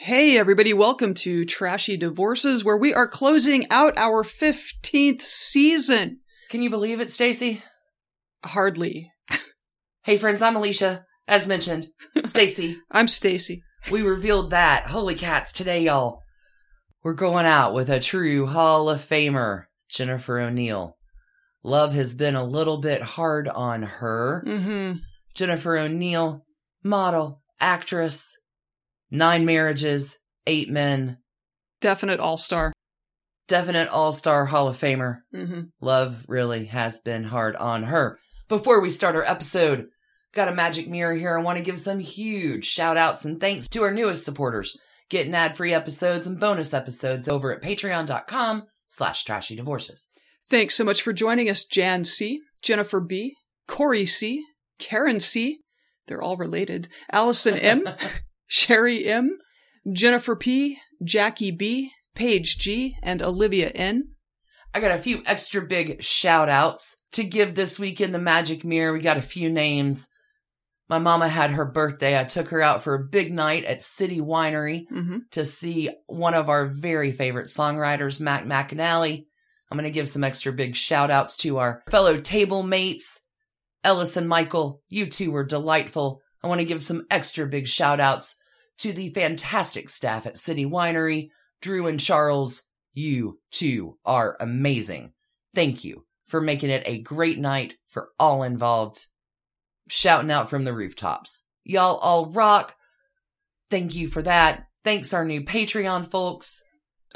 Hey everybody, welcome to Trashy Divorces, where we are closing out our 15th season. Can you believe it, Stacey? Hardly. Hey friends, I'm Alicia. As mentioned, Stacy. I'm Stacy. We revealed that. Holy cats, today y'all. We're going out with a true Hall of Famer, Jennifer O'Neill. Love has been a little bit hard on her. Mm-hmm. Jennifer O'Neill, model, actress, 9 marriages, 8 men. Definite all-star. Definite all-star Hall of Famer. Mm-hmm. Love really has been hard on her. Before we start our episode, got a magic mirror here. I want to give some huge shout-outs and thanks to our newest supporters. Getting ad-free episodes and bonus episodes over at patreon.com/trashydivorces. Thanks so much for joining us, Jan C., Jennifer B., Corey C., Karen C. They're all related. Allison M., Sherry M., Jennifer P., Jackie B., Paige G., and Olivia N. I got a few extra big shout-outs to give this week in the Magic Mirror. We got a few names. My mama had her birthday. I took her out for a big night at City Winery to see one of our very favorite songwriters, Mac McAnally. I'm going to give some extra big shout-outs to our fellow table mates, Ellis and Michael. You two were delightful. I want to give some extra big shout-outs to the fantastic staff at City Winery. Drew and Charles, you two are amazing. Thank you for making it a great night for all involved. Shouting out from the rooftops. Y'all all rock. Thank you for that. Thanks our new Patreon folks.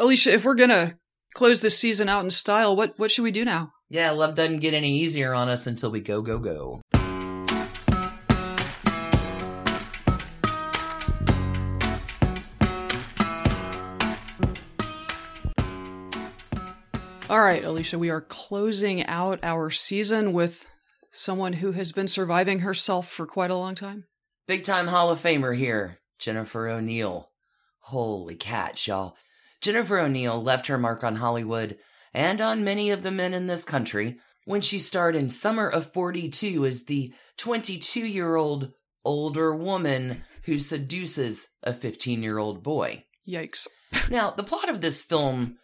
Alicia, if we're going to close this season out in style, what should we do now? Yeah, love doesn't get any easier on us until we go, go, go. All right, Alicia, we are closing out our season with someone who has been surviving herself for quite a long time. Big time Hall of Famer here, Jennifer O'Neill. Holy cat, y'all. Jennifer O'Neill left her mark on Hollywood and on many of the men in this country when she starred in Summer of 42 as the 22-year-old older woman who seduces a 15-year-old boy. Yikes. Now, the plot of this film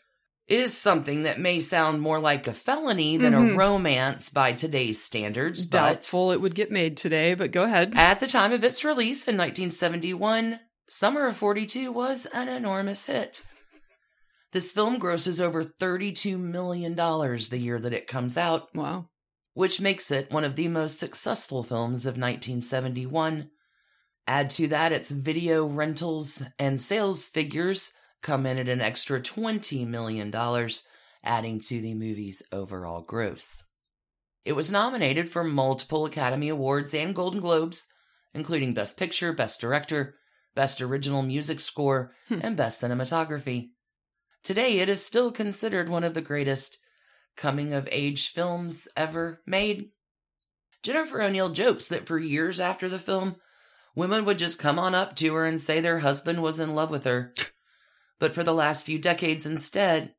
is something that may sound more like a felony than a romance by today's standards. Doubtful it would get made today, but go ahead. At the time of its release in 1971, Summer of 42 was an enormous hit. This film grosses over $32 million the year that it comes out. Wow. Which makes it one of the most successful films of 1971. Add to that, its video rentals and sales figures come in at an extra $20 million, adding to the movie's overall gross. It was nominated for multiple Academy Awards and Golden Globes, including Best Picture, Best Director, Best Original Music Score, and Best Cinematography. Today, it is still considered one of the greatest coming-of-age films ever made. Jennifer O'Neill jokes that for years after the film, women would just come on up to her and say their husband was in love with her. But for the last few decades instead,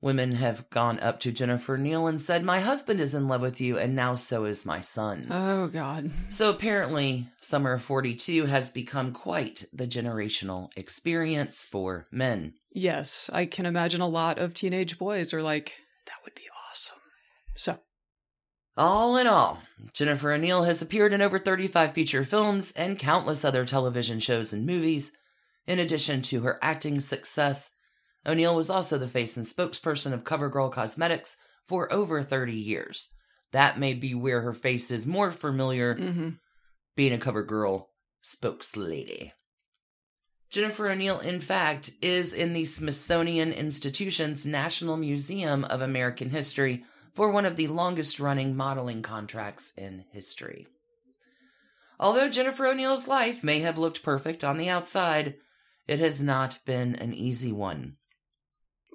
women have gone up to Jennifer O'Neill and said, "My husband is in love with you, and now so is my son." Oh, God. So apparently, Summer of 42 has become quite the generational experience for men. Yes, I can imagine a lot of teenage boys are like, "That would be awesome." So, all in all, Jennifer O'Neill has appeared in over 35 feature films and countless other television shows and movies. In addition to her acting success, O'Neill was also the face and spokesperson of CoverGirl Cosmetics for over 30 years. That may be where her face is more familiar, being a CoverGirl spokeslady. Jennifer O'Neill, in fact, is in the Smithsonian Institution's National Museum of American History for one of the longest-running modeling contracts in history. Although Jennifer O'Neill's life may have looked perfect on the outside, it has not been an easy one.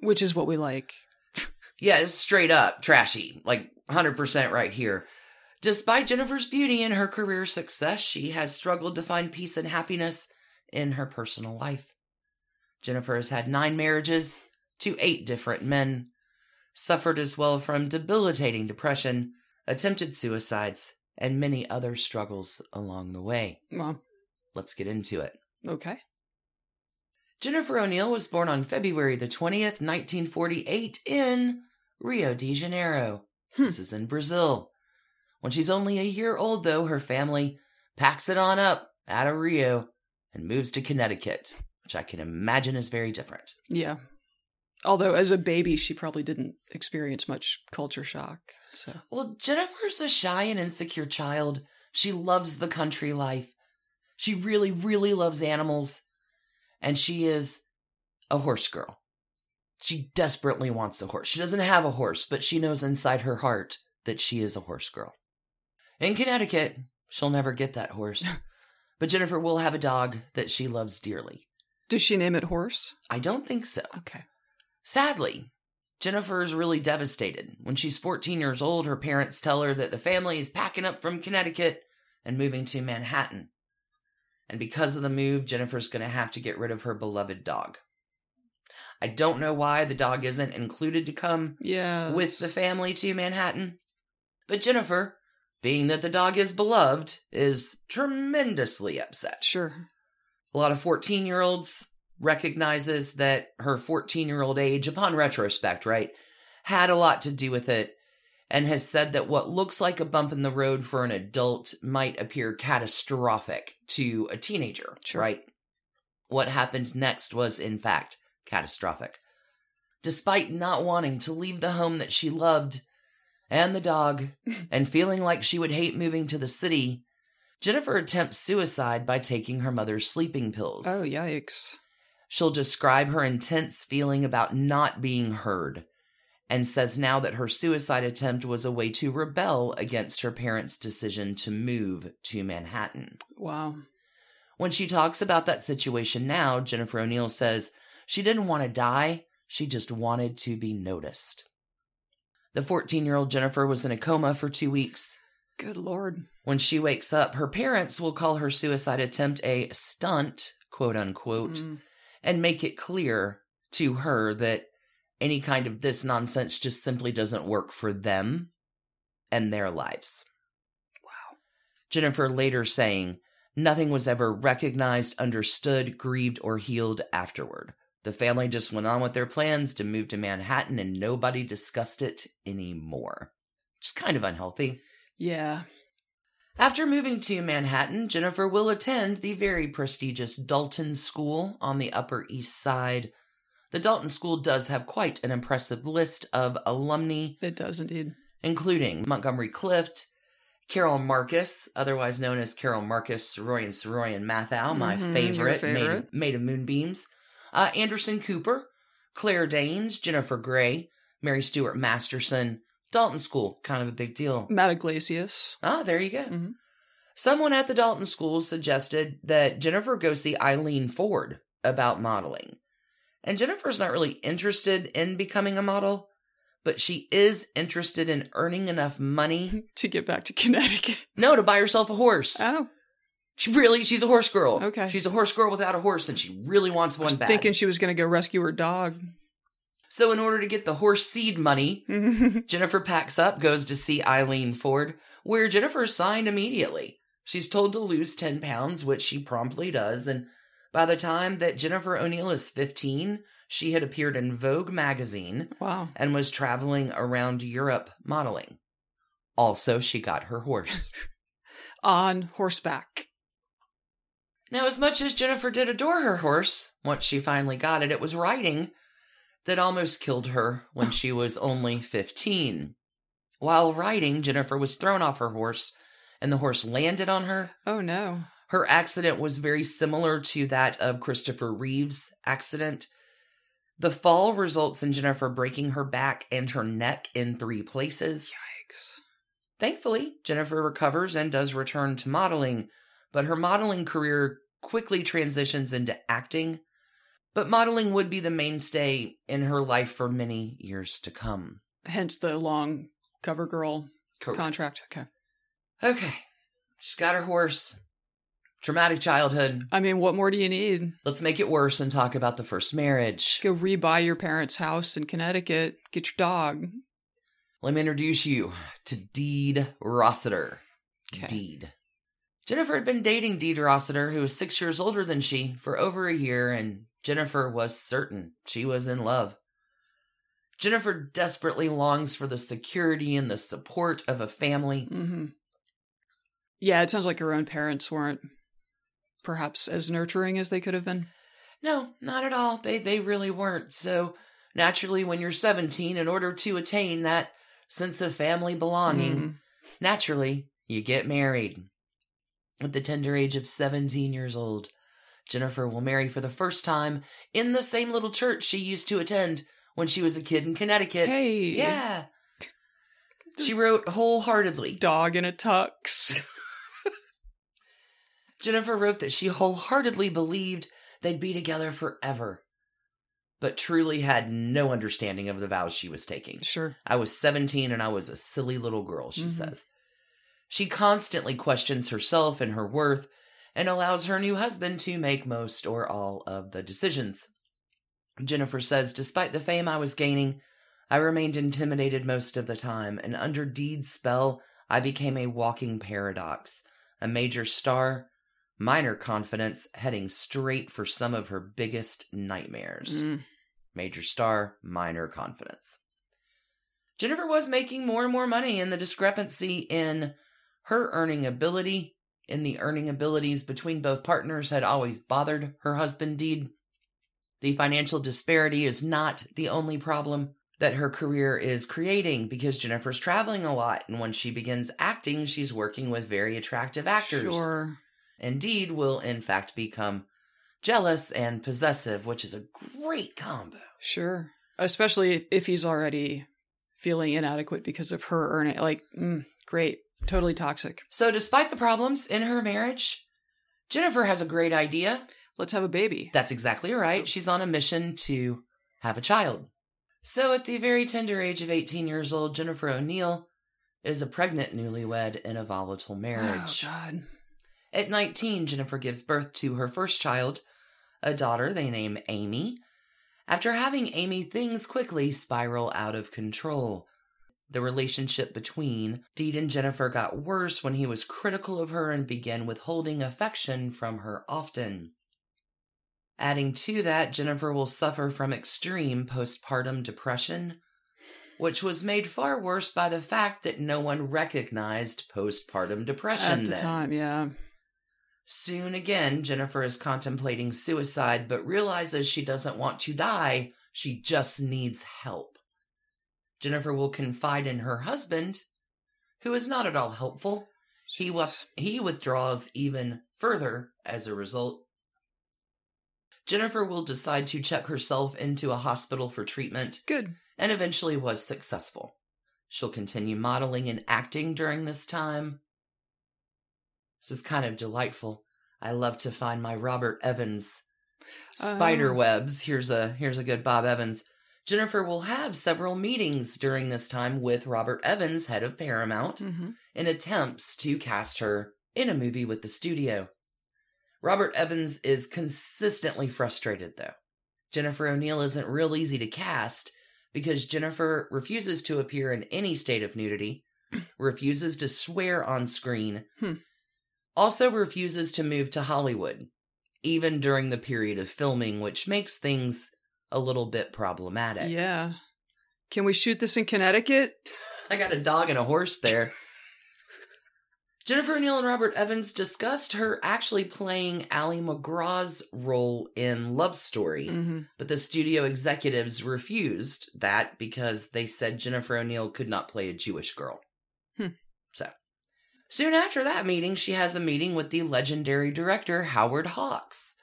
Which is what we like. Yeah, it's straight up trashy, like 100% right here. Despite Jennifer's beauty and her career success, she has struggled to find peace and happiness in her personal life. Jennifer has had 9 marriages to 8 different men, suffered as well from debilitating depression, attempted suicides, and many other struggles along the way. Mom. Let's get into it. Okay. Jennifer O'Neill was born on February the 20th, 1948 in Rio de Janeiro. This is in Brazil. When she's only a year old, though, her family packs it on up out of Rio and moves to Connecticut, which I can imagine is very different. Yeah. Although as a baby, she probably didn't experience much culture shock. So. Well, Jennifer's a shy and insecure child. She loves the country life. She really, really loves animals. And she is a horse girl. She desperately wants a horse. She doesn't have a horse, but she knows inside her heart that she is a horse girl. In Connecticut, she'll never get that horse. But Jennifer will have a dog that she loves dearly. Does she name it Horse? I don't think so. Okay. Sadly, Jennifer is really devastated. When she's 14 years old, her parents tell her that the family is packing up from Connecticut and moving to Manhattan. And because of the move, Jennifer's going to have to get rid of her beloved dog. I don't know why the dog isn't included to come with the family to Manhattan. But Jennifer, being that the dog is beloved, is tremendously upset. Sure. A lot of 14-year-olds recognizes that her 14-year-old age, upon retrospect, right, had a lot to do with it, and has said that what looks like a bump in the road for an adult might appear catastrophic to a teenager, sure, right? What happened next was, in fact, catastrophic. Despite not wanting to leave the home that she loved and the dog and feeling like she would hate moving to the city, Jennifer attempts suicide by taking her mother's sleeping pills. Oh, yikes. She'll describe her intense feeling about not being heard and says now that her suicide attempt was a way to rebel against her parents' decision to move to Manhattan. Wow. When she talks about that situation now, Jennifer O'Neill says she didn't want to die. She just wanted to be noticed. The 14-year-old Jennifer was in a coma for 2 weeks. Good Lord. When she wakes up, her parents will call her suicide attempt a stunt, quote unquote, and make it clear to her that any kind of this nonsense just simply doesn't work for them and their lives. Wow. Jennifer later saying, nothing was ever recognized, understood, grieved, or healed afterward. The family just went on with their plans to move to Manhattan and nobody discussed it anymore. Just kind of unhealthy. Yeah. After moving to Manhattan, Jennifer will attend the very prestigious Dalton School on the Upper East Side. The Dalton School does have quite an impressive list of alumni. It does indeed. Including Montgomery Clift, Carol Marcus, otherwise known as Carol Marcus, Soroyan Matthau, my favorite, made of moonbeams, Anderson Cooper, Claire Danes, Jennifer Gray, Mary Stuart Masterson. Dalton School, kind of a big deal. Matt Iglesias. Ah, there you go. Mm-hmm. Someone at the Dalton School suggested that Jennifer go see Eileen Ford about modeling. And Jennifer's not really interested in becoming a model, but she is interested in earning enough money to get back to Connecticut. No, to buy herself a horse. Oh. She's a horse girl. Okay. She's a horse girl without a horse, and she really wants one back. I was thinking she was going to go rescue her dog. So in order to get the horse seed money, Jennifer packs up, goes to see Eileen Ford, where Jennifer is signed immediately. She's told to lose 10 pounds, which she promptly does. And by the time that Jennifer O'Neill is 15, she had appeared in Vogue magazine. Wow. And was traveling around Europe modeling. Also, she got her horse. On horseback. Now, as much as Jennifer did adore her horse, once she finally got it, it was riding that almost killed her when she was only 15. While riding, Jennifer was thrown off her horse, and the horse landed on her. Oh, no. Her accident was very similar to that of Christopher Reeve's accident. The fall results in Jennifer breaking her back and her neck in 3 places. Yikes. Thankfully, Jennifer recovers and does return to modeling, but her modeling career quickly transitions into acting. But modeling would be the mainstay in her life for many years to come. hence the long CoverGirl contract. Okay. She's got her horse. Traumatic childhood. I mean, what more do you need? Let's make it worse and talk about the first marriage. Go rebuy your parents' house in Connecticut. Get your dog. Let me introduce you to Deed Rossiter. Okay. Deed. Jennifer had been dating Deed Rossiter, who was 6 years older than she, for over a year, and Jennifer was certain she was in love. Jennifer desperately longs for the security and the support of a family. Mm-hmm. Yeah, it sounds like her own parents weren't perhaps as nurturing as they could have been. No, not at all. They really weren't. So naturally, when you're 17, in order to attain that sense of family belonging, naturally, you get married. At the tender age of 17 years old, Jennifer will marry for the first time in the same little church she used to attend when she was a kid in Connecticut. Hey. Yeah. She wrote wholeheartedly. Dog in a tux. Jennifer wrote that she wholeheartedly believed they'd be together forever, but truly had no understanding of the vows she was taking. Sure. I was 17 and I was a silly little girl, she says. She constantly questions herself and her worth and allows her new husband to make most or all of the decisions. Jennifer says, despite the fame I was gaining, I remained intimidated most of the time, and under Deed's spell, I became a walking paradox, a major star, minor confidence, heading straight for some of her biggest nightmares. Major star, minor confidence. Jennifer was making more and more money, and the discrepancy in her earning ability, in the earning abilities between both partners, had always bothered her husband, Deed. The financial disparity is not the only problem that her career is creating, because Jennifer's traveling a lot, and when she begins acting, she's working with very attractive actors. Sure. Indeed, will in fact become jealous and possessive, which is a great combo. Sure. Especially if he's already feeling inadequate because of her earning. Like, great. Totally toxic. So despite the problems in her marriage, Jennifer has a great idea. Let's have a baby. That's exactly right. She's on a mission to have a child. So at the very tender age of 18 years old, Jennifer O'Neill is a pregnant newlywed in a volatile marriage. Oh, God. At 19, Jennifer gives birth to her first child, a daughter they name Amy. After having Amy, things quickly spiral out of control. The relationship between Deed and Jennifer got worse when he was critical of her and began withholding affection from her often. Adding to that, Jennifer will suffer from extreme postpartum depression, which was made far worse by the fact that no one recognized postpartum depression at the time, yeah. Soon again, Jennifer is contemplating suicide, but realizes she doesn't want to die. She just needs help. Jennifer will confide in her husband, who is not at all helpful. He withdraws even further as a result. Jennifer will decide to check herself into a hospital for treatment. Good. And eventually was successful. She'll continue modeling and acting during this time. This is kind of delightful. I love to find my Robert Evans spider webs. Here's a good Bob Evans. Jennifer will have several meetings during this time with Robert Evans, head of Paramount, in attempts to cast her in a movie with the studio. Robert Evans is consistently frustrated, though. Jennifer O'Neill isn't real easy to cast because Jennifer refuses to appear in any state of nudity, refuses to swear on screen, also refuses to move to Hollywood, even during the period of filming, which makes things a little bit problematic. Yeah. Can we shoot this in Connecticut? I got a dog and a horse there. Jennifer O'Neill and Robert Evans discussed her actually playing Ally McGraw's role in Love Story, but the studio executives refused that because they said Jennifer O'Neill could not play a Jewish girl. So, soon after that meeting, she has a meeting with the legendary director Howard Hawks.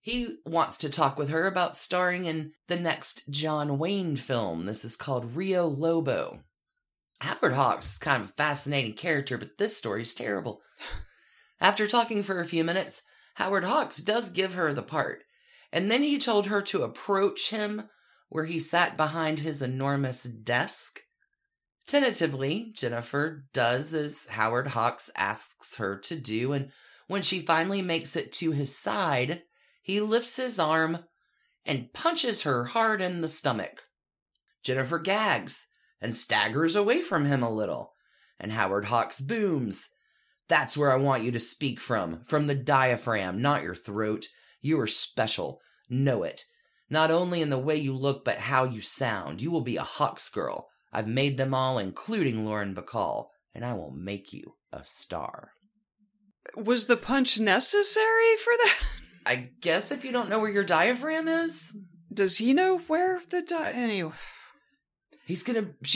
He wants to talk with her about starring in the next John Wayne film. This is called Rio Lobo. Howard Hawks is kind of a fascinating character, but this story is terrible. After talking for a few minutes, Howard Hawks does give her the part, and then he told her to approach him where he sat behind his enormous desk Tentatively, Jennifer does as Howard Hawks asks her to do, and when she finally makes it to his side, he lifts his arm and punches her hard in the stomach. Jennifer gags and staggers away from him a little, and Howard Hawks booms, "That's where I want you to speak from the diaphragm, not your throat. You are special. Know it. Not only in the way you look, but how you sound. You will be a Hawks girl. I've made them all, including Lauren Bacall, and I will make you a star." Was the punch necessary for that? I guess if you don't know where your diaphragm is. Does he know where the anyway. She's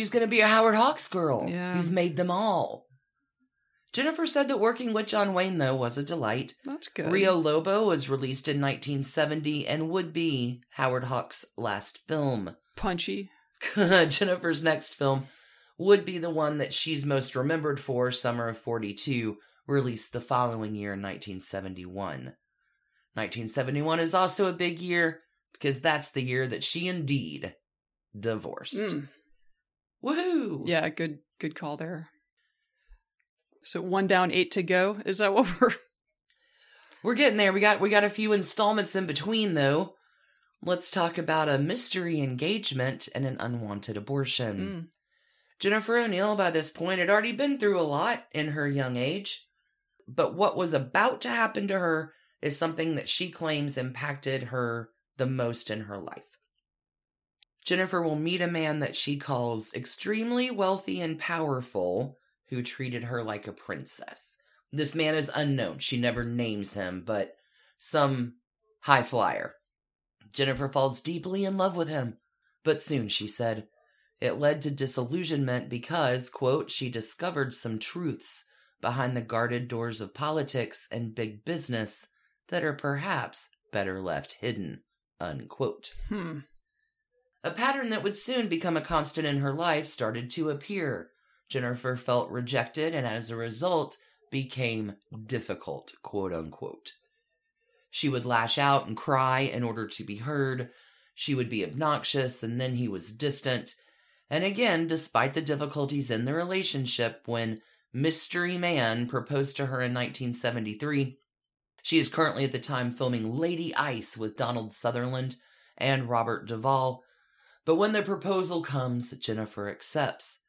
gonna be a Howard Hawks girl. Yeah. He's made them all. Jennifer said that working with John Wayne, though, was a delight. That's good. Rio Lobo was released in 1970 and would be Howard Hawks' last film. Punchy. Jennifer's next film would be the one that she's most remembered for, Summer of 42, released the following year in 1971. 1971 is also a big year because that's the year that she indeed divorced. Mm. Woohoo! Yeah, good call there. So 1 down, 8 to go. Is that what we're getting there? We got a few installments in between, though. Let's talk about a mystery engagement and an unwanted abortion. Mm. Jennifer O'Neill, by this point, had already been through a lot in her young age, but what was about to happen to her is something that she claims impacted her the most in her life. Jennifer will meet a man that she calls extremely wealthy and powerful, who treated her like a princess. This man is unknown. She never names him, but some high flyer. Jennifer falls deeply in love with him, but soon, she said, it led to disillusionment because, quote, she discovered some truths behind the guarded doors of politics and big business that are perhaps better left hidden, unquote. A pattern that would soon become a constant in her life started to appear. Jennifer felt rejected and as a result became difficult, quote unquote. She would lash out and cry in order to be heard. She would be obnoxious, and then he was distant. And again, despite the difficulties in the relationship, when Mystery Man proposed to her in 1973, she is currently at the time filming Lady Ice with Donald Sutherland and Robert Duvall. But when the proposal comes, Jennifer accepts.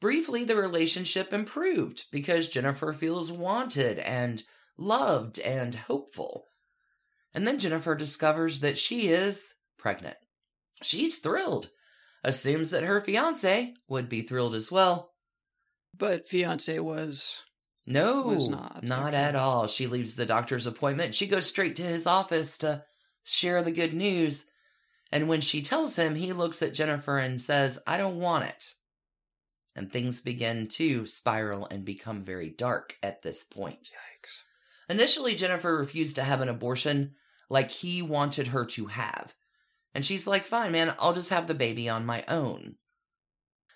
Briefly, the relationship improved because Jennifer feels wanted and loved and hopeful. And then Jennifer discovers that she is pregnant. She's thrilled, assumes that her fiancé would be thrilled as well. But fiancé was not at all. She leaves the doctor's appointment. She goes straight to his office to share the good news. And when she tells him, he looks at Jennifer and says, "I don't want it." And things begin to spiral and become very dark at this point. Yikes. Initially, Jennifer refused to have an abortion like he wanted her to have. And she's like, "Fine, man, I'll just have the baby on my own."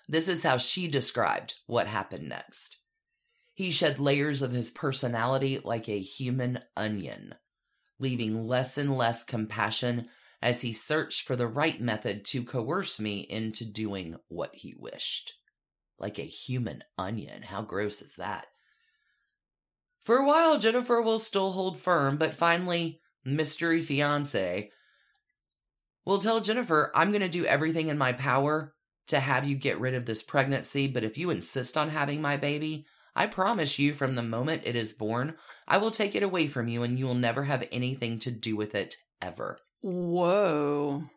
This is how she described what happened next. He shed layers of his personality like a human onion, leaving less and less compassion as he searched for the right method to coerce me into doing what he wished. Like a human onion. How gross is that? For a while, Jennifer will still hold firm, but finally, Mystery Fiancé will tell Jennifer, "I'm going to do everything in my power to have you get rid of this pregnancy, but if you insist on having my baby, I promise you from the moment it is born, I will take it away from you and you will never have anything to do with it ever. Whoa.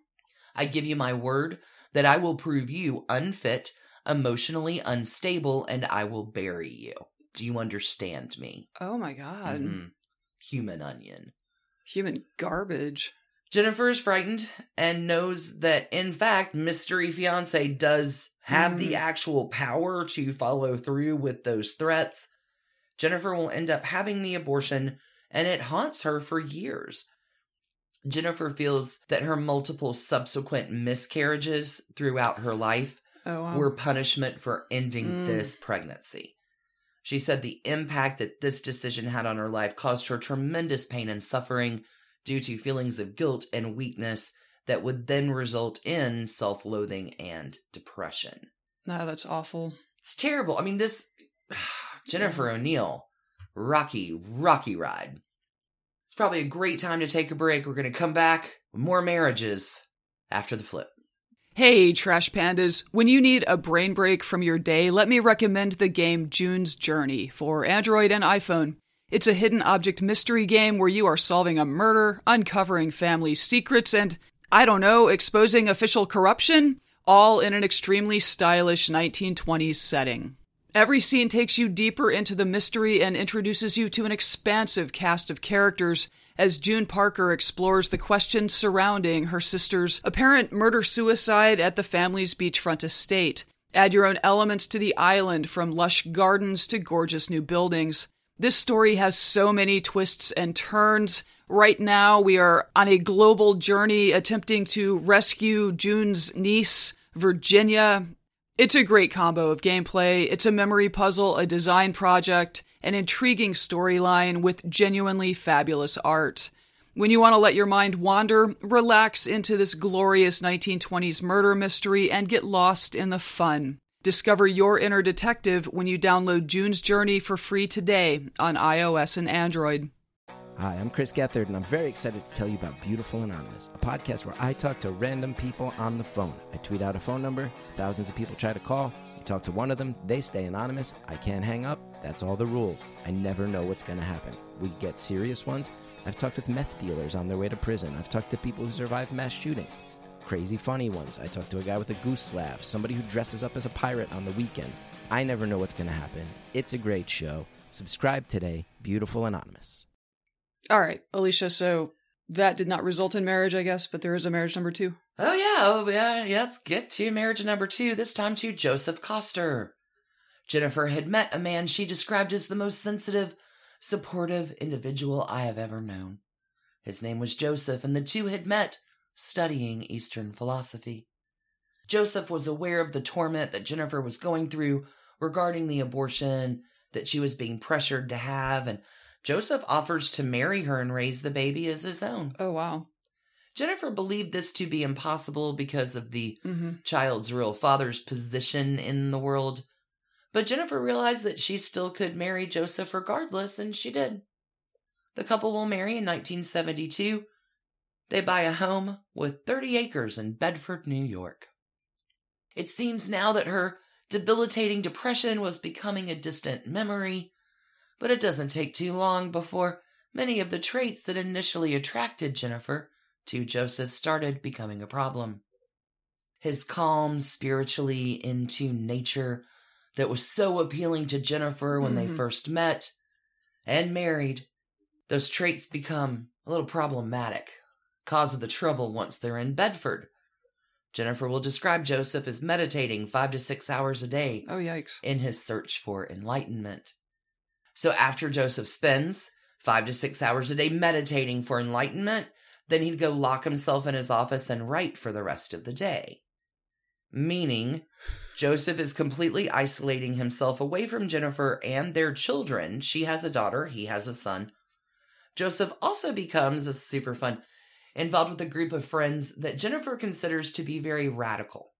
I give you my word that I will prove you unfit, emotionally unstable, and I will bury you. Do you understand me?" Oh my God. Mm-hmm. Human onion. Human garbage. Jennifer is frightened and knows that, in fact, Mystery Fiancé does have the actual power to follow through with those threats. Jennifer will end up having the abortion, and it haunts her for years. Jennifer feels that her multiple subsequent miscarriages throughout her life were punishment for ending this pregnancy. She said the impact that this decision had on her life caused her tremendous pain and suffering due to feelings of guilt and weakness that would then result in self-loathing and depression. No, that's awful. It's terrible. I mean, this Jennifer O'Neill, rocky ride. It's probably a great time to take a break. We're going to come back with more marriages after the flip. Hey, Trash Pandas. When you need a brain break from your day, let me recommend the game June's Journey for Android and iPhone. It's a hidden object mystery game where you are solving a murder, uncovering family secrets, and, I don't know, exposing official corruption? All in an extremely stylish 1920s setting. Every scene takes you deeper into the mystery and introduces you to an expansive cast of characters as June Parker explores the questions surrounding her sister's apparent murder-suicide at the family's beachfront estate. Add your own elements to the island, from lush gardens to gorgeous new buildings. This story has so many twists and turns. Right now, we are on a global journey attempting to rescue June's niece, Virginia. It's a great combo of gameplay. It's a memory puzzle, a design project, an intriguing storyline with genuinely fabulous art. When you want to let your mind wander, relax into this glorious 1920s murder mystery and get lost in the fun. Discover your inner detective when you download June's Journey for free today on iOS and Android. Hi, I'm Chris Gethard, and I'm very excited to tell you about Beautiful Anonymous, a podcast where I talk to random people on the phone. I tweet out a phone number, thousands of people try to call, I talk to one of them, they stay anonymous, I can't hang up, that's all the rules. I never know what's going to happen. We get serious ones. I've talked with meth dealers on their way to prison. I've talked to people who survived mass shootings. Crazy funny ones. I talked to a guy with a goose laugh, somebody who dresses up as a pirate on the weekends. I never know what's going to happen. It's a great show. Subscribe today. Beautiful Anonymous. All right, Alicia, so that did not result in marriage, I guess, but there is a marriage number two. Oh, yeah. Let's get to marriage number two, this time to Joseph Coster. Jennifer had met a man she described as the most sensitive, supportive individual I have ever known. His name was Joseph, and the two had met studying Eastern philosophy. Joseph was aware of the torment that Jennifer was going through regarding the abortion that she was being pressured to have, and Joseph offers to marry her and raise the baby as his own. Oh, wow. Jennifer believed this to be impossible because of the child's real father's position in the world. But Jennifer realized that she still could marry Joseph regardless, and she did. The couple will marry in 1972. They buy a home with 30 acres in Bedford, New York. It seems now that her debilitating depression was becoming a distant memory, but it doesn't take too long before many of the traits that initially attracted Jennifer to Joseph started becoming a problem. His calm, spiritually into nature that was so appealing to Jennifer when they first met and married, those traits become a little problematic. Cause of the trouble once they're in Bedford. Jennifer will describe Joseph as meditating 5 to 6 hours a day. Oh, yikes. In his search for enlightenment. So after Joseph spends 5 to 6 hours a day meditating for enlightenment, then he'd go lock himself in his office and write for the rest of the day. Meaning, Joseph is completely isolating himself away from Jennifer and their children. She has a daughter, he has a son. Joseph also becomes a super fun... involved with a group of friends that Jennifer considers to be very radical.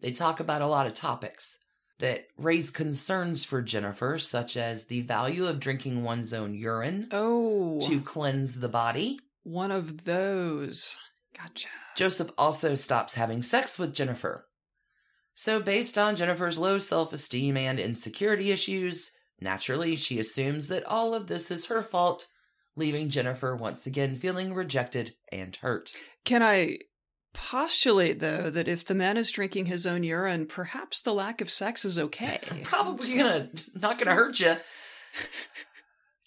They talk about a lot of topics that raise concerns for Jennifer, such as the value of drinking one's own urine to cleanse the body. One of those. Gotcha. Joseph also stops having sex with Jennifer. So based on Jennifer's low self-esteem and insecurity issues, naturally she assumes that all of this is her fault, leaving Jennifer once again feeling rejected and hurt. Can I postulate, though, that if the man is drinking his own urine, perhaps the lack of sex is okay? Probably not going to hurt you.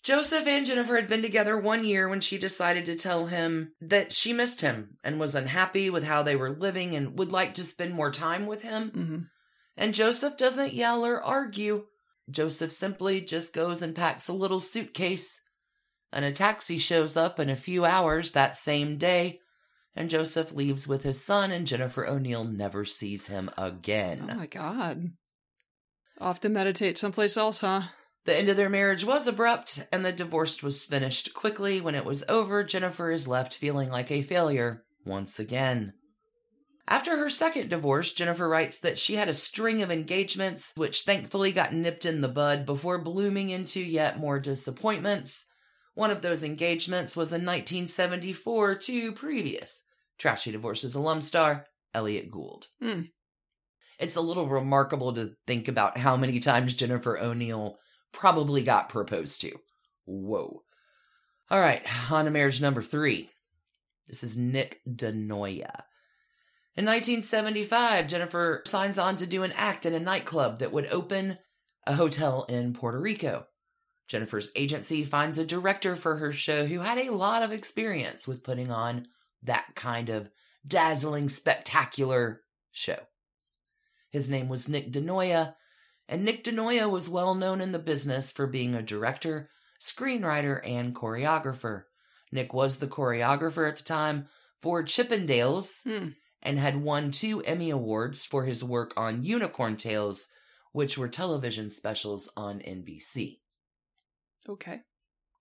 Joseph and Jennifer had been together 1 year when she decided to tell him that she missed him and was unhappy with how they were living and would like to spend more time with him. Mm-hmm. And Joseph doesn't yell or argue. Joseph simply just goes and packs a little suitcase. And a taxi shows up in a few hours that same day, and Joseph leaves with his son, and Jennifer O'Neill never sees him again. Oh, my God. Off to meditate someplace else, huh? The end of their marriage was abrupt, and the divorce was finished quickly. When it was over, Jennifer is left feeling like a failure once again. After her second divorce, Jennifer writes that she had a string of engagements, which thankfully got nipped in the bud before blooming into yet more disappointments. One of those engagements was a 1974 to previous Trashy Divorces alum star, Elliot Gould. It's a little remarkable to think about how many times Jennifer O'Neill probably got proposed to. Whoa. All right, on to marriage number 3. This is Nick DeNoia. In 1975, Jennifer signs on to do an act in a nightclub that would open a hotel in Puerto Rico. Jennifer's agency finds a director for her show who had a lot of experience with putting on that kind of dazzling, spectacular show. His name was Nick DeNoia, and Nick DeNoia was well known in the business for being a director, screenwriter, and choreographer. Nick was the choreographer at the time for Chippendales and had won 2 Emmy Awards for his work on Unicorn Tales, which were television specials on NBC. Okay.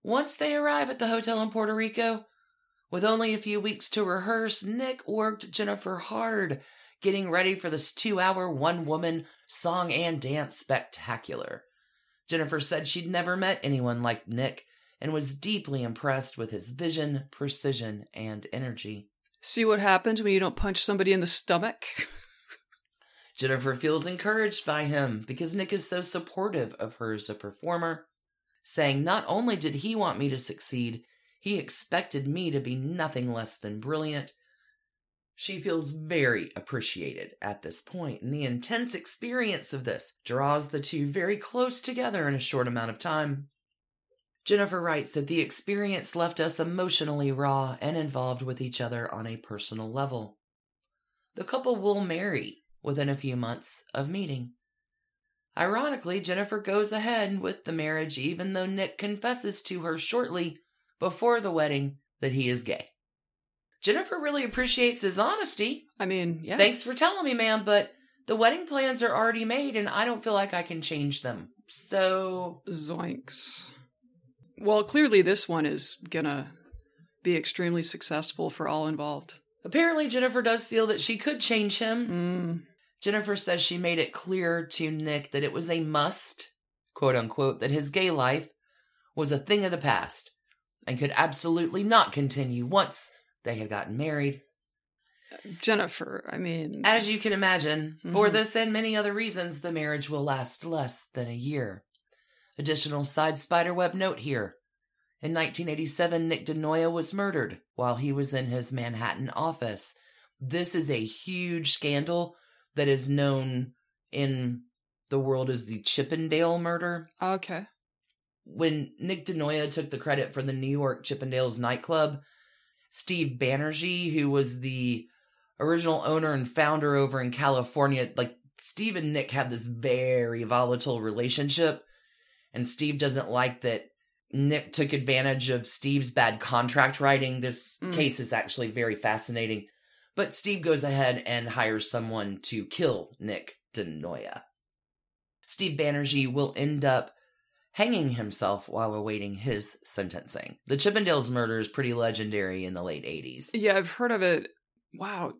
Once they arrive at the hotel in Puerto Rico, with only a few weeks to rehearse, Nick worked Jennifer hard, getting ready for this 2-hour, one-woman song and dance spectacular. Jennifer said she'd never met anyone like Nick and was deeply impressed with his vision, precision, and energy. See what happens when you don't punch somebody in the stomach? Jennifer feels encouraged by him because Nick is so supportive of her as a performer, saying not only did he want me to succeed, he expected me to be nothing less than brilliant. She feels very appreciated at this point, and the intense experience of this draws the two very close together in a short amount of time. Jennifer writes that the experience left us emotionally raw and involved with each other on a personal level. The couple will marry within a few months of meeting. Ironically, Jennifer goes ahead with the marriage, even though Nick confesses to her shortly before the wedding that he is gay. Jennifer really appreciates his honesty. I mean, yeah. Thanks for telling me, ma'am, but the wedding plans are already made and I don't feel like I can change them. So... Zoinks. Well, clearly this one is gonna be extremely successful for all involved. Apparently, Jennifer does feel that she could change him. Jennifer says she made it clear to Nick that it was a must, quote unquote, that his gay life was a thing of the past and could absolutely not continue once they had gotten married. Jennifer, I mean... As you can imagine, for this and many other reasons, the marriage will last less than a year. Additional side spiderweb note here. In 1987, Nick DeNoia was murdered while he was in his Manhattan office. This is a huge scandal that is known in the world as the Chippendale murder. Okay. When Nick DeNoia took the credit for the New York Chippendales nightclub, Steve Banerjee, who was the original owner and founder over in California, like Steve and Nick have this very volatile relationship, and Steve doesn't like that Nick took advantage of Steve's bad contract writing. This case is actually very fascinating. But Steve goes ahead and hires someone to kill Nick DeNoia. Steve Banerjee will end up hanging himself while awaiting his sentencing. The Chippendales murder is pretty legendary in the late 80s. Yeah, I've heard of it. Wow.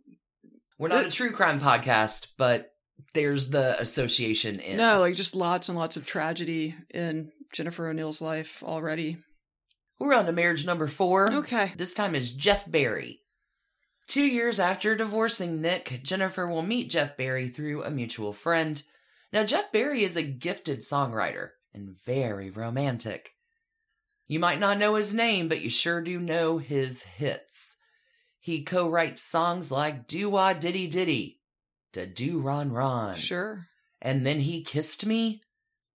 We're not a true crime podcast, but there's the association in... No, like just lots and lots of tragedy in Jennifer O'Neill's life already. We're on to marriage number 4. Okay. This time is Jeff Barry. 2 years after divorcing Nick, Jennifer will meet Jeff Barry through a mutual friend. Now, Jeff Barry is a gifted songwriter and very romantic. You might not know his name, but you sure do know his hits. He co-writes songs like Doo-Wah Diddy Diddy, Da Doo Ron Ron. Sure. And Then He Kissed Me,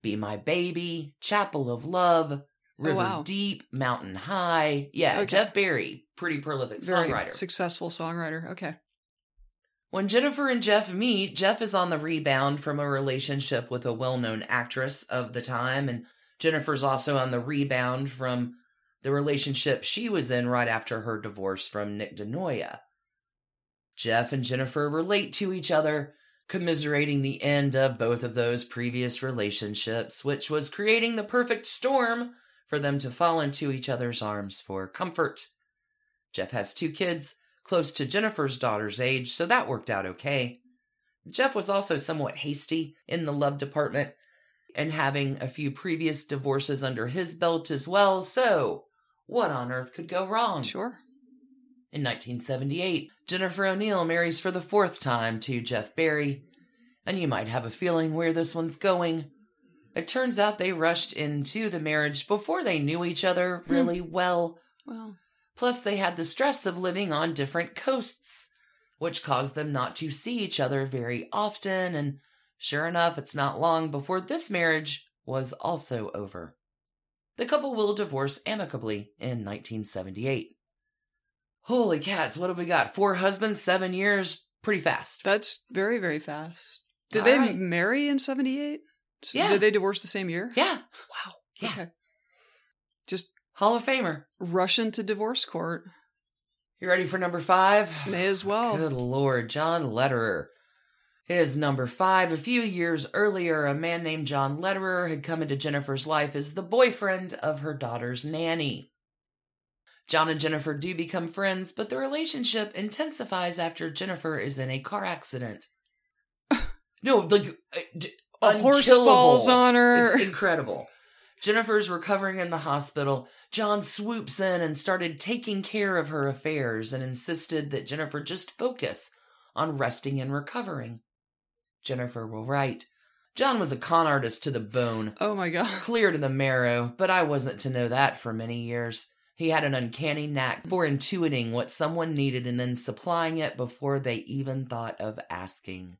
Be My Baby, Chapel of Love, River Deep, Mountain High. Yeah, okay. Jeff Barry, pretty prolific songwriter. Very successful songwriter, okay. When Jennifer and Jeff meet, Jeff is on the rebound from a relationship with a well-known actress of the time, and Jennifer's also on the rebound from the relationship she was in right after her divorce from Nick DeNoia. Jeff and Jennifer relate to each other, commiserating the end of both of those previous relationships, which was creating the perfect storm for them to fall into each other's arms for comfort. Jeff has 2 kids, close to Jennifer's daughter's age, so that worked out okay. Jeff was also somewhat hasty in the love department and having a few previous divorces under his belt as well, so what on earth could go wrong? Sure. In 1978, Jennifer O'Neill marries for the fourth time to Jeff Barry, and you might have a feeling where this one's going. It turns out they rushed into the marriage before they knew each other really well. Plus, they had the stress of living on different coasts, which caused them not to see each other very often, and sure enough, it's not long before this marriage was also over. The couple will divorce amicably in 1978. Holy cats, what have we got? 4 husbands, 7 years, pretty fast. That's very, very fast. Did they marry in 78? So yeah. Did they divorce the same year? Yeah. Wow. Yeah. Okay. Just Hall of Famer. Rush into divorce court. You ready for number 5? May as well. Good Lord. John Lederer is number 5. A few years earlier, a man named John Lederer had come into Jennifer's life as the boyfriend of her daughter's nanny. John and Jennifer do become friends, but the relationship intensifies after Jennifer is in a car accident. A horse falls on her. It's incredible. Jennifer's recovering in the hospital. John swoops in and started taking care of her affairs and insisted that Jennifer just focus on resting and recovering. Jennifer will write, John was a con artist to the bone. Oh my God. Clear to the marrow, but I wasn't to know that for many years. He had an uncanny knack for intuiting what someone needed and then supplying it before they even thought of asking.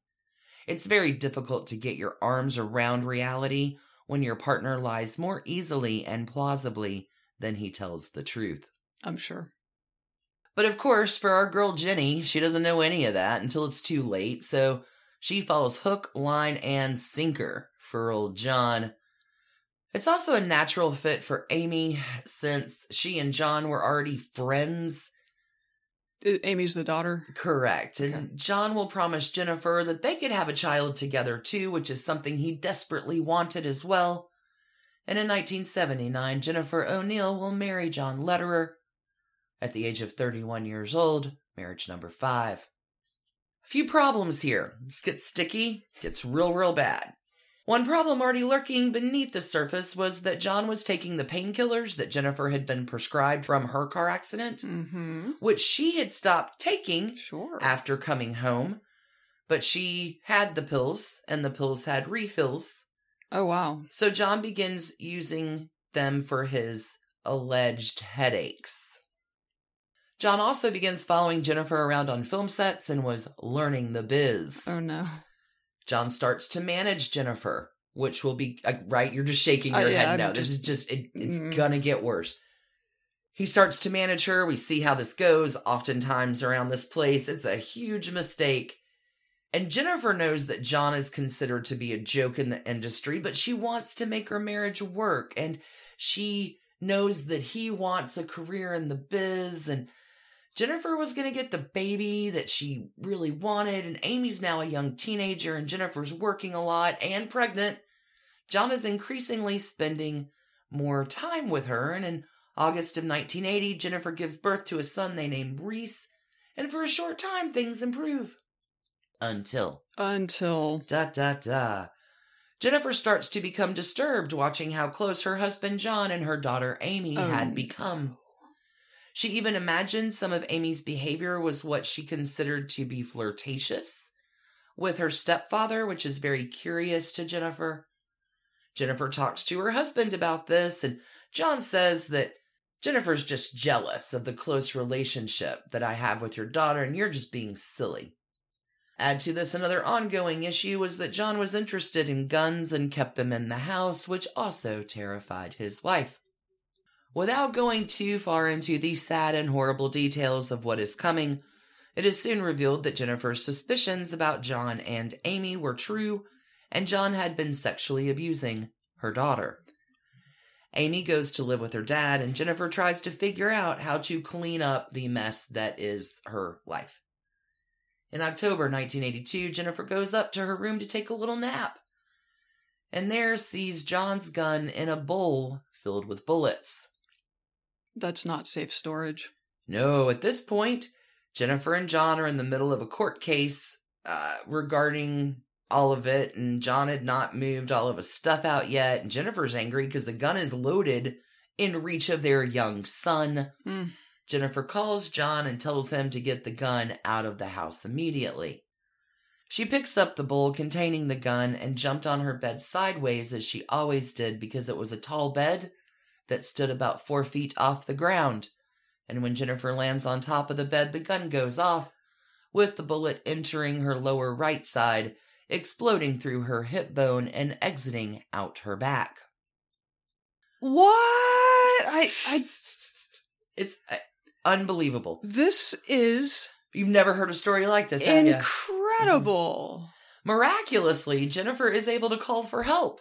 It's very difficult to get your arms around reality when your partner lies more easily and plausibly than he tells the truth. I'm sure. But of course, for our girl Jenny, she doesn't know any of that until it's too late, so she falls hook, line, and sinker for old John. It's also a natural fit for Amy, since she and John were already friends. Amy's the daughter? Correct. Okay. And John will promise Jennifer that they could have a child together too, which is something he desperately wanted as well. And in 1979, Jennifer O'Neill will marry John Lederer at the age of 31 years old, marriage number 5. A few problems here. This gets sticky, gets real, real bad. One problem already lurking beneath the surface was that John was taking the painkillers that Jennifer had been prescribed from her car accident, which she had stopped taking after coming home. But she had the pills, and the pills had refills. Oh, wow. So John begins using them for his alleged headaches. John also begins following Jennifer around on film sets and was learning the biz. Oh, no. John starts to manage Jennifer, which will be, right? You're just shaking your head. No, this is just, it's going to get worse. He starts to manage her. We see how this goes. Oftentimes around this place, it's a huge mistake. And Jennifer knows that John is considered to be a joke in the industry, but she wants to make her marriage work. And she knows that he wants a career in the biz, and Jennifer was going to get the baby that she really wanted, and Amy's now a young teenager, and Jennifer's working a lot and pregnant. John is increasingly spending more time with her, and in August of 1980, Jennifer gives birth to a son they named Reese, and for a short time, things improve. Until. Jennifer starts to become disturbed watching how close her husband John and her daughter Amy had become. She even imagined some of Amy's behavior was what she considered to be flirtatious with her stepfather, which is very curious to Jennifer. Jennifer talks to her husband about this, and John says that Jennifer's just jealous of the close relationship that I have with your daughter, and you're just being silly. Add to this, another ongoing issue was that John was interested in guns and kept them in the house, which also terrified his wife. Without going too far into the sad and horrible details of what is coming, it is soon revealed that Jennifer's suspicions about John and Amy were true, and John had been sexually abusing her daughter. Amy goes to live with her dad, and Jennifer tries to figure out how to clean up the mess that is her life. In October 1982, Jennifer goes up to her room to take a little nap, and there sees John's gun in a bowl filled with bullets. That's not safe storage. No, at this point, Jennifer and John are in the middle of a court case regarding all of it, and John had not moved all of his stuff out yet, and Jennifer's angry because the gun is loaded in reach of their young son. Mm. Jennifer calls John and tells him to get the gun out of the house immediately. She picks up the bowl containing the gun and jumped on her bed sideways, as she always did, because it was a tall bed that stood about 4 feet off the ground. And when Jennifer lands on top of the bed, the gun goes off, with the bullet entering her lower right side, exploding through her hip bone and exiting out her back. What? It's unbelievable. This is... You've never heard a story like this, have you? Incredible. Mm-hmm. Miraculously, Jennifer is able to call for help.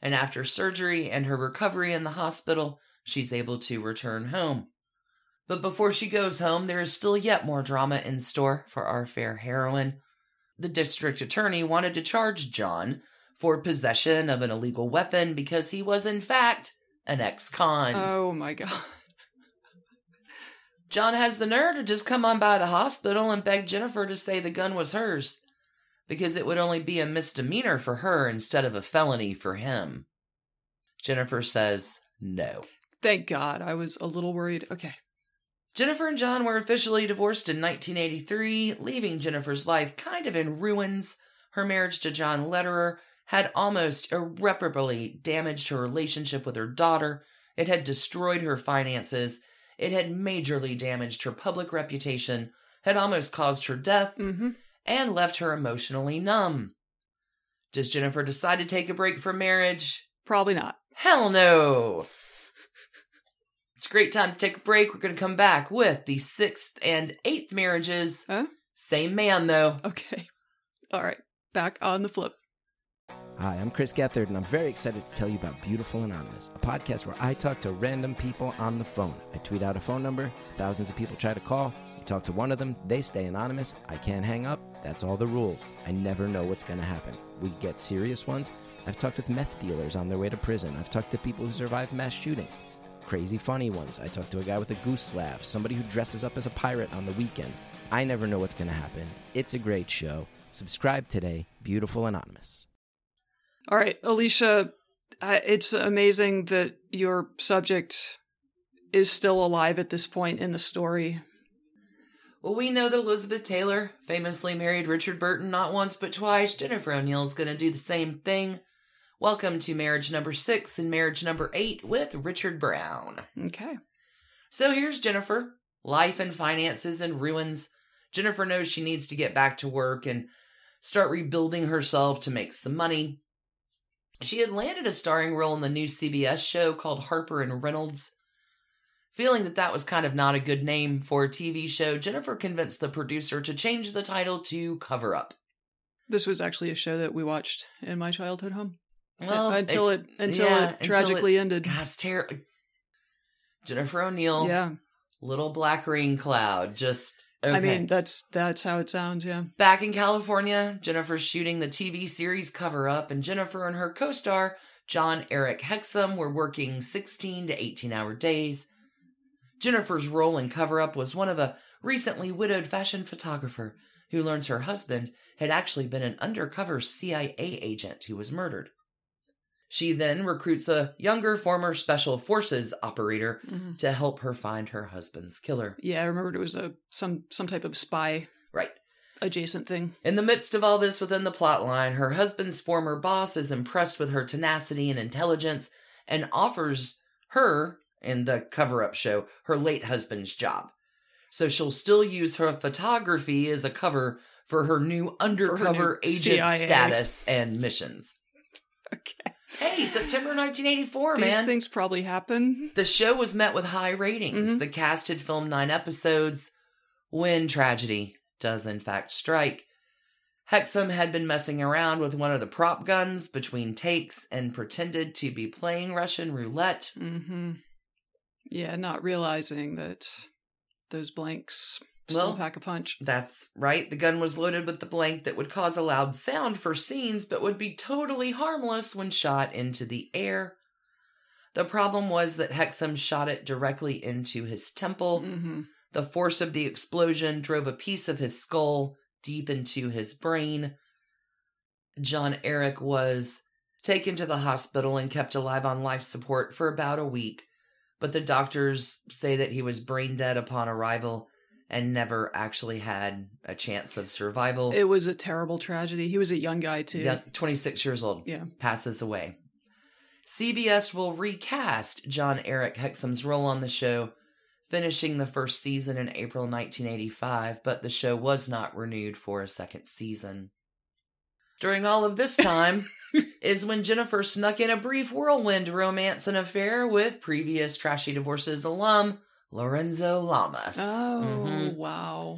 And after surgery and her recovery in the hospital, she's able to return home. But before she goes home, there is still yet more drama in store for our fair heroine. The district attorney wanted to charge John for possession of an illegal weapon because he was, in fact, an ex-con. Oh, my God. John has the nerve to just come on by the hospital and beg Jennifer to say the gun was hers, because it would only be a misdemeanor for her instead of a felony for him. Jennifer says no. Thank God. I was a little worried. Okay. Jennifer and John were officially divorced in 1983, leaving Jennifer's life kind of in ruins. Her marriage to John Lederer had almost irreparably damaged her relationship with her daughter. It had destroyed her finances. It had majorly damaged her public reputation, had almost caused her death, mm-hmm. and left her emotionally numb. Does Jennifer decide to take a break from marriage? Probably not. Hell no! It's a great time to take a break. We're going to come back with the 6th and 8th marriages. Huh? Same man, though. Okay. All right. Back on the flip. Hi, I'm Chris Gethard, and I'm very excited to tell you about Beautiful Anonymous, a podcast where I talk to random people on the phone. I tweet out a phone number. Thousands of people try to call. I talk to one of them. They stay anonymous. I can't hang up. That's all the rules. I never know what's going to happen. We get serious ones. I've talked with meth dealers on their way to prison. I've talked to people who survived mass shootings. Crazy funny ones. I talked to a guy with a goose laugh, somebody who dresses up as a pirate on the weekends. I never know what's going to happen. It's a great show. Subscribe today. Beautiful Anonymous. All right, Alicia, it's amazing that your subject is still alive at this point in the story. Well, we know that Elizabeth Taylor famously married Richard Burton not once but twice. Jennifer O'Neill is going to do the same thing. Welcome to marriage number 6 and marriage number 8 with Richard Brown. Okay. So here's Jennifer. Life and finances in ruins. Jennifer knows she needs to get back to work and start rebuilding herself to make some money. She had landed a starring role in the new CBS show called Harper and Reynolds. Feeling that that was kind of not a good name for a TV show, Jennifer convinced the producer to change the title to Cover Up. This was actually a show that we watched in my childhood home. Well, until it tragically ended. God's terrible. Jennifer O'Neill. Yeah. Little black rain cloud. Just... Okay. I mean, that's how it sounds, yeah. Back in California, Jennifer's shooting the TV series Cover Up, and Jennifer and her co-star, John Eric Hexum, were working 16 to 18-hour days. Jennifer's role in Cover Up was one of a recently widowed fashion photographer who learns her husband had actually been an undercover CIA agent who was murdered. She then recruits a younger former Special Forces operator mm-hmm. to help her find her husband's killer. Yeah, I remembered it was some type of spy right adjacent thing. In the midst of all this within the plot line, her husband's former boss is impressed with her tenacity and intelligence and offers her, in the cover-up show, her late husband's job. So she'll still use her photography as a cover for her new undercover agent status and missions. Okay. Hey, September 1984, man. These things probably happen. The show was met with high ratings. Mm-hmm. The cast had filmed 9 episodes when tragedy does in fact strike. Hexum had been messing around with one of the prop guns between takes and pretended to be playing Russian roulette. Mm-hmm. Yeah, not realizing that those blanks still pack a punch. That's right. The gun was loaded with the blank that would cause a loud sound for scenes, but would be totally harmless when shot into the air. The problem was that Hexum shot it directly into his temple. Mm-hmm. The force of the explosion drove a piece of his skull deep into his brain. John Eric was taken to the hospital and kept alive on life support for about a week, but the doctors say that he was brain dead upon arrival and never actually had a chance of survival. It was a terrible tragedy. He was a young guy, too. Yeah, 26 years old. Yeah. Passes away. CBS will recast John Eric Hexam's role on the show, finishing the first season in April 1985, but the show was not renewed for a second season. During all of this time is when Jennifer snuck in a brief whirlwind romance and affair with previous Trashy Divorces alum, Lorenzo Lamas. Oh, wow.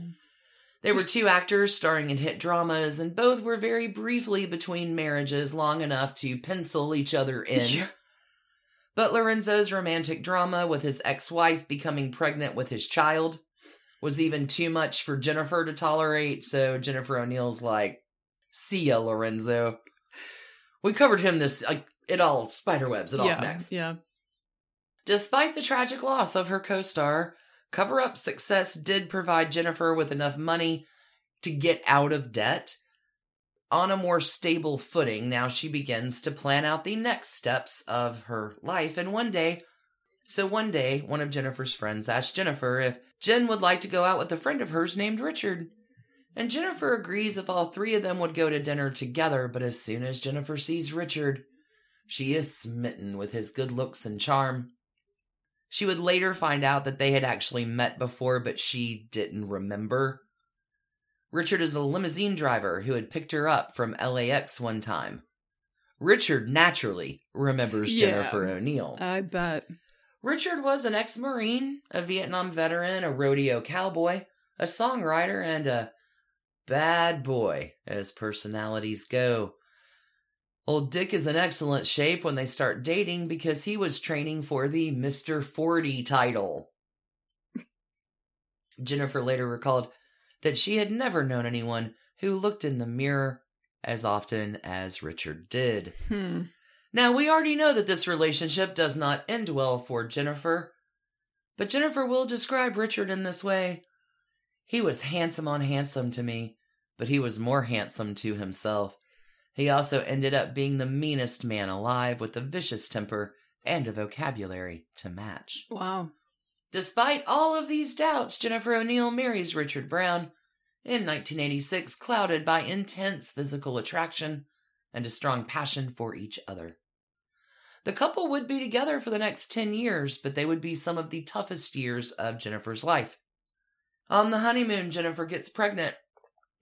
They were two actors starring in hit dramas, and both were very briefly between marriages long enough to pencil each other in. Yeah. But Lorenzo's romantic drama with his ex-wife becoming pregnant with his child was even too much for Jennifer to tolerate, so Jennifer O'Neill's like, see ya, Lorenzo. We covered him this, it all spiderwebs, it all connects. Yeah. Despite the tragic loss of her co-star, Cover Up success did provide Jennifer with enough money to get out of debt. On a more stable footing, now she begins to plan out the next steps of her life. And one day, one of Jennifer's friends asked Jennifer if Jen would like to go out with a friend of hers named Richard. And Jennifer agrees if all three of them would go to dinner together, but as soon as Jennifer sees Richard, she is smitten with his good looks and charm. She would later find out that they had actually met before, but she didn't remember. Richard is a limousine driver who had picked her up from LAX one time. Richard naturally remembers Jennifer O'Neill. I bet. Richard was an ex-Marine, a Vietnam veteran, a rodeo cowboy, a songwriter, and a bad boy, as personalities go. Old Dick is in excellent shape when they start dating because he was training for the Mr. 40 title. Jennifer later recalled that she had never known anyone who looked in the mirror as often as Richard did. Now, we already know that this relationship does not end well for Jennifer, but Jennifer will describe Richard in this way. He was handsome on handsome to me, but he was more handsome to himself. He also ended up being the meanest man alive with a vicious temper and a vocabulary to match. Wow. Despite all of these doubts, Jennifer O'Neill marries Richard Brown in 1986, clouded by intense physical attraction and a strong passion for each other. The couple would be together for the next 10 years, but they would be some of the toughest years of Jennifer's life. On the honeymoon, Jennifer gets pregnant.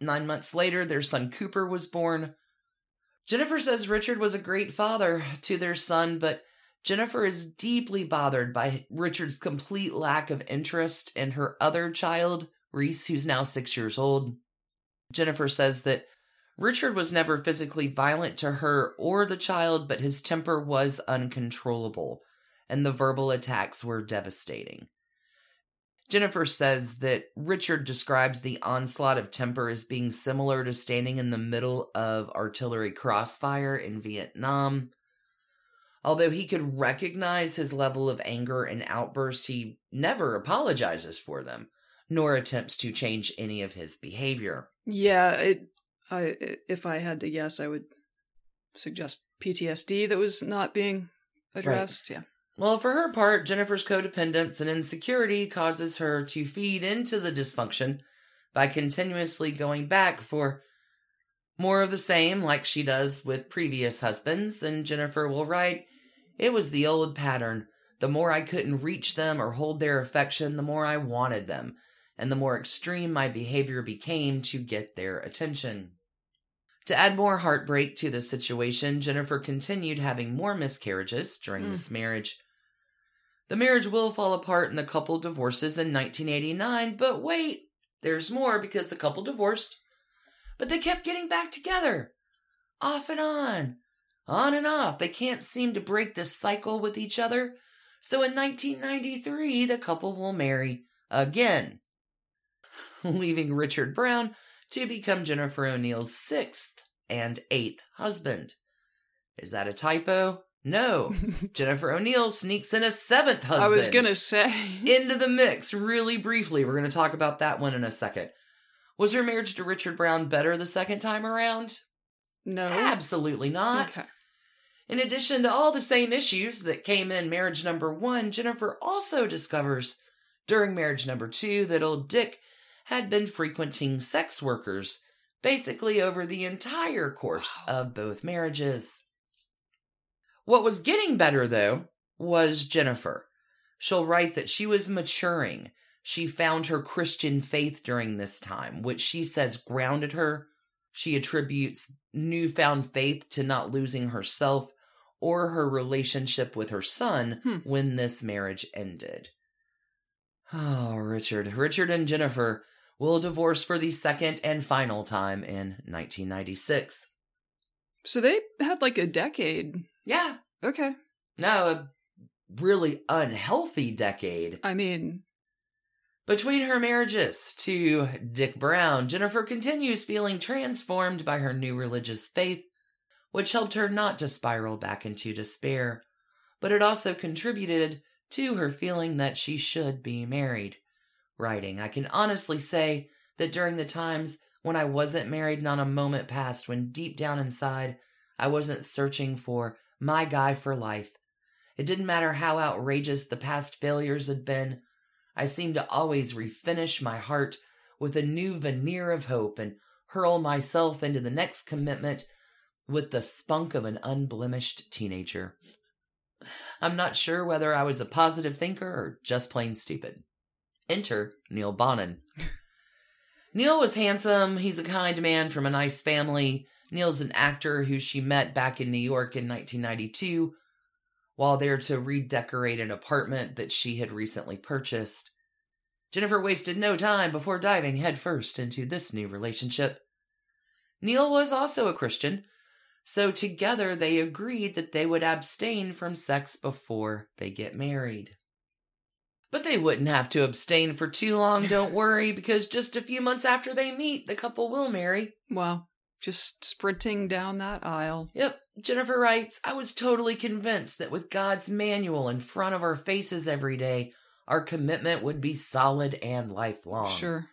9 months later, their son Cooper was born. Jennifer says Richard was a great father to their son, but Jennifer is deeply bothered by Richard's complete lack of interest in her other child, Reese, who's now 6 years old. Jennifer says that Richard was never physically violent to her or the child, but his temper was uncontrollable, and the verbal attacks were devastating. Jennifer says that Richard describes the onslaught of temper as being similar to standing in the middle of artillery crossfire in Vietnam. Although he could recognize his level of anger and outbursts, he never apologizes for them, nor attempts to change any of his behavior. Yeah, if I had to guess, I would suggest PTSD that was not being addressed. Right. Yeah. Well, for her part, Jennifer's codependence and insecurity causes her to feed into the dysfunction by continuously going back for more of the same, like she does with previous husbands. And Jennifer will write, "It was the old pattern. The more I couldn't reach them or hold their affection, the more I wanted them, and the more extreme my behavior became to get their attention." To add more heartbreak to the situation, Jennifer continued having more miscarriages during this marriage. The marriage will fall apart and the couple divorces in 1989, but wait, there's more, because the couple divorced, but they kept getting back together, off and on and off. They can't seem to break this cycle with each other. So in 1993, the couple will marry again, leaving Richard Brown to become Jennifer O'Neill's sixth and eighth husband. Is that a typo? No, Jennifer O'Neill sneaks in a seventh husband. I was going to say. Into the mix really briefly. We're going to talk about that one in a second. Was her marriage to Richard Brown better the second time around? No. Absolutely not. Okay. In addition to all the same issues that came in marriage number one, Jennifer also discovers during marriage number two that old Dick had been frequenting sex workers basically over the entire course of both marriages. What was getting better, though, was Jennifer. She'll write that she was maturing. She found her Christian faith during this time, which she says grounded her. She attributes newfound faith to not losing herself or her relationship with her son when this marriage ended. Oh, Richard. Richard and Jennifer will divorce for the second and final time in 1996. So they had like a decade. Yeah. Okay. No, a really unhealthy decade. I mean, between her marriages to Dick Brown, Jennifer continues feeling transformed by her new religious faith, which helped her not to spiral back into despair. But it also contributed to her feeling that she should be married. Writing, I can honestly say that during the times when I wasn't married, not a moment passed when deep down inside, I wasn't searching for my guy for life. It didn't matter how outrageous the past failures had been. I seemed to always refinish my heart with a new veneer of hope and hurl myself into the next commitment with the spunk of an unblemished teenager. I'm not sure whether I was a positive thinker or just plain stupid. Enter Neil Bonin. Neil was handsome. He's a kind man from a nice family. Neil's an actor who she met back in New York in 1992 while there to redecorate an apartment that she had recently purchased. Jennifer wasted no time before diving headfirst into this new relationship. Neil was also a Christian, so together they agreed that they would abstain from sex before they get married. But they wouldn't have to abstain for too long, don't worry, because just a few months after they meet, the couple will marry. Wow, just sprinting down that aisle. Yep, Jennifer writes, I was totally convinced that with God's manual in front of our faces every day, our commitment would be solid and lifelong. Sure.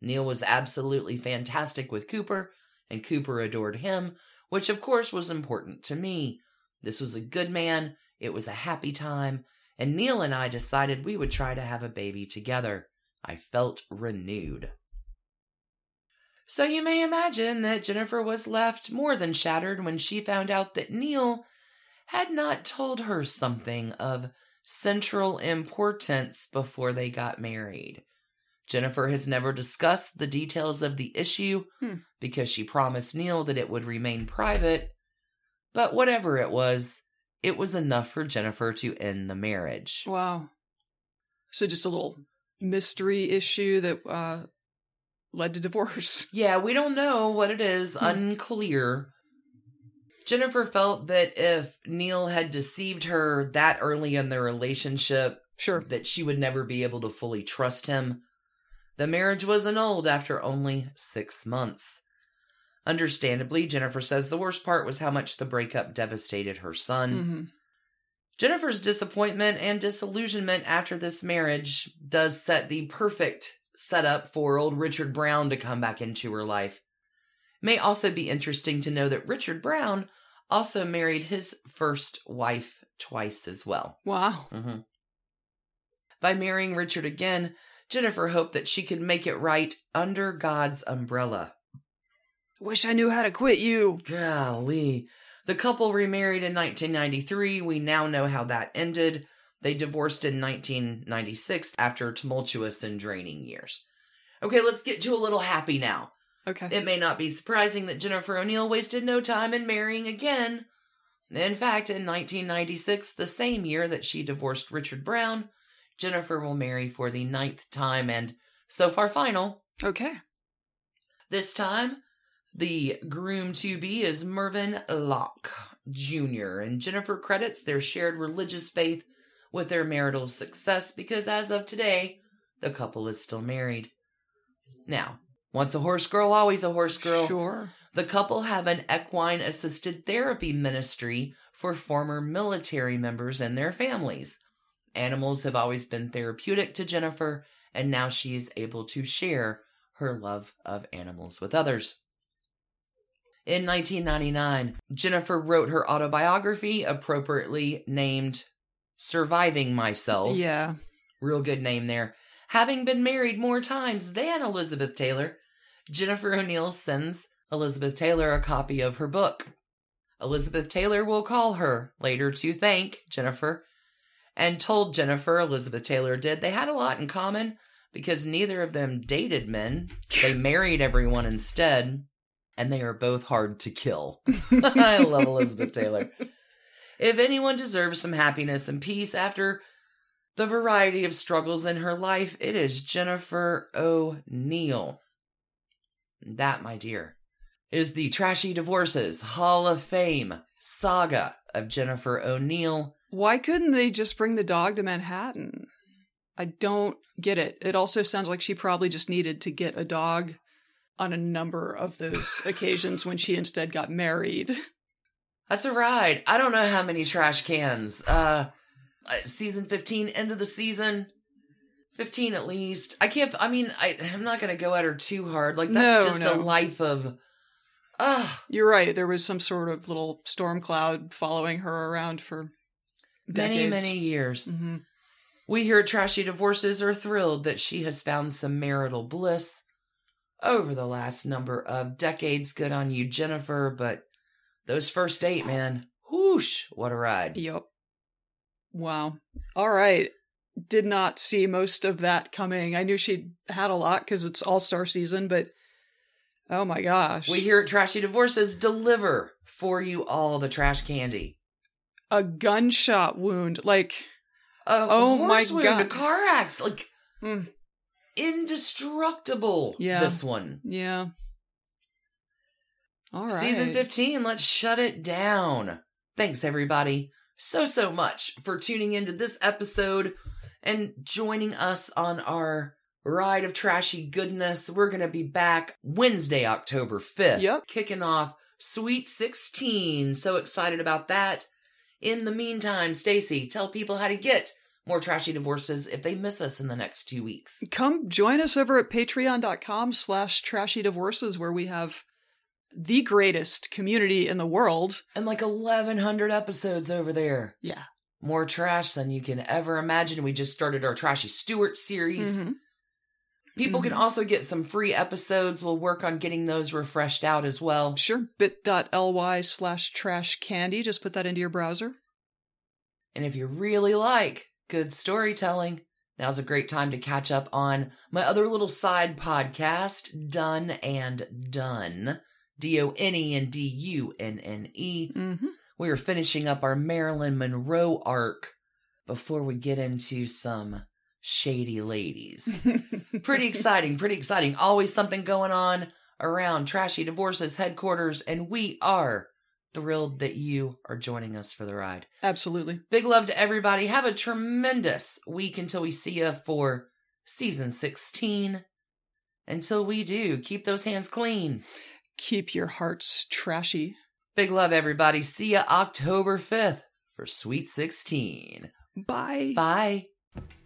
Neil was absolutely fantastic with Cooper, and Cooper adored him, which, of course, was important to me. This was a good man. It was a happy time. And Neil and I decided we would try to have a baby together. I felt renewed. So you may imagine that Jennifer was left more than shattered when she found out that Neil had not told her something of central importance before they got married. Jennifer has never discussed the details of the issue because she promised Neil that it would remain private. But whatever it was enough for Jennifer to end the marriage. Wow. So just a little mystery issue that led to divorce. Yeah, we don't know what it is. Unclear. Jennifer felt that if Neil had deceived her that early in their relationship, that she would never be able to fully trust him. The marriage was annulled after only 6 months. Understandably, Jennifer says the worst part was how much the breakup devastated her son. Jennifer's disappointment and disillusionment after this marriage does set the perfect setup for old Richard Brown to come back into her life. It may also be interesting to know that Richard Brown also married his first wife twice as well. Wow. By marrying Richard again, Jennifer hoped that she could make it right under God's umbrella. Wish I knew how to quit you. Golly. The couple remarried in 1993. We now know how that ended. They divorced in 1996 after tumultuous and draining years. Okay, let's get to a little happy now. Okay. It may not be surprising that Jennifer O'Neill wasted no time in marrying again. In fact, in 1996, the same year that she divorced Richard Brown, Jennifer will marry for the 9th time and so far final. Okay. This time, the groom-to-be is Mervyn Locke Jr., and Jennifer credits their shared religious faith with their marital success because as of today, the couple is still married. Now, once a horse girl, always a horse girl. Sure. The couple have an equine-assisted therapy ministry for former military members and their families. Animals have always been therapeutic to Jennifer, and now she is able to share her love of animals with others. In 1999, Jennifer wrote her autobiography, appropriately named Surviving Myself. Yeah. Real good name there. Having been married more times than Elizabeth Taylor, Jennifer O'Neill sends Elizabeth Taylor a copy of her book. Elizabeth Taylor will call her later to thank Jennifer, and told Jennifer Elizabeth Taylor did. They had a lot in common because neither of them dated men. They married everyone instead, and they are both hard to kill. I love Elizabeth Taylor. If anyone deserves some happiness and peace after the variety of struggles in her life, it is Jennifer O'Neill. That, my dear, is the Trashy Divorces Hall of Fame saga of Jennifer O'Neill. Why couldn't they just bring the dog to Manhattan? I don't get it. It also sounds like she probably just needed to get a dog on a number of those occasions when she instead got married. That's a ride. I don't know how many trash cans. Season 15, end of the season. 15 at least. I'm not going to go at her too hard. Like, that's a life of... You're right. There was some sort of little storm cloud following her around for... decades. Many years. Mm-hmm. We here at Trashy Divorces are thrilled that she has found some marital bliss over the last number of decades. Good on you, Jennifer, but those first 8, man, whoosh, what a ride. Yep. Wow. All right. Did not see most of that coming. I knew she'd had a lot because it's all-star season, but oh my gosh. We here at Trashy Divorces deliver for you all the trash candy. A gunshot wound, like a horse wound, a car accident, like indestructible. Yeah, this one. Yeah. All right. Season 15. Let's shut it down. Thanks everybody so much for tuning into this episode and joining us on our ride of trashy goodness. We're gonna be back Wednesday, October 5th. Yep. Kicking off Sweet 16. So excited about that. In the meantime, Stacey, tell people how to get more Trashy Divorces if they miss us in the next 2 weeks. Come join us over at patreon.com/trashydivorces, where we have the greatest community in the world. And like 1,100 episodes over there. Yeah. More trash than you can ever imagine. We just started our Trashy Stewart series. Mm-hmm. People can also get some free episodes. We'll work on getting those refreshed out as well. Sure. bit.ly/trashcandy. Just put that into your browser. And if you really like good storytelling, now's a great time to catch up on my other little side podcast, Done and Done. DONE and DUNNE. Mm-hmm. We are finishing up our Marilyn Monroe arc before we get into some... shady ladies. Pretty exciting. Always something going on around Trashy Divorces headquarters, and we are thrilled that you are joining us for the ride. Absolutely. Big love to everybody. Have a tremendous week until we see you for season 16. Until we do, keep those hands clean. Keep your hearts trashy. Big love, everybody. See you October 5th for Sweet 16. Bye. Bye.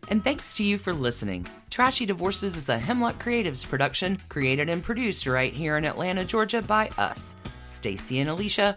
And thanks to you for listening. Trashy Divorces is a Hemlock Creatives production, created and produced right here in Atlanta, Georgia by us, Stacey and Alicia,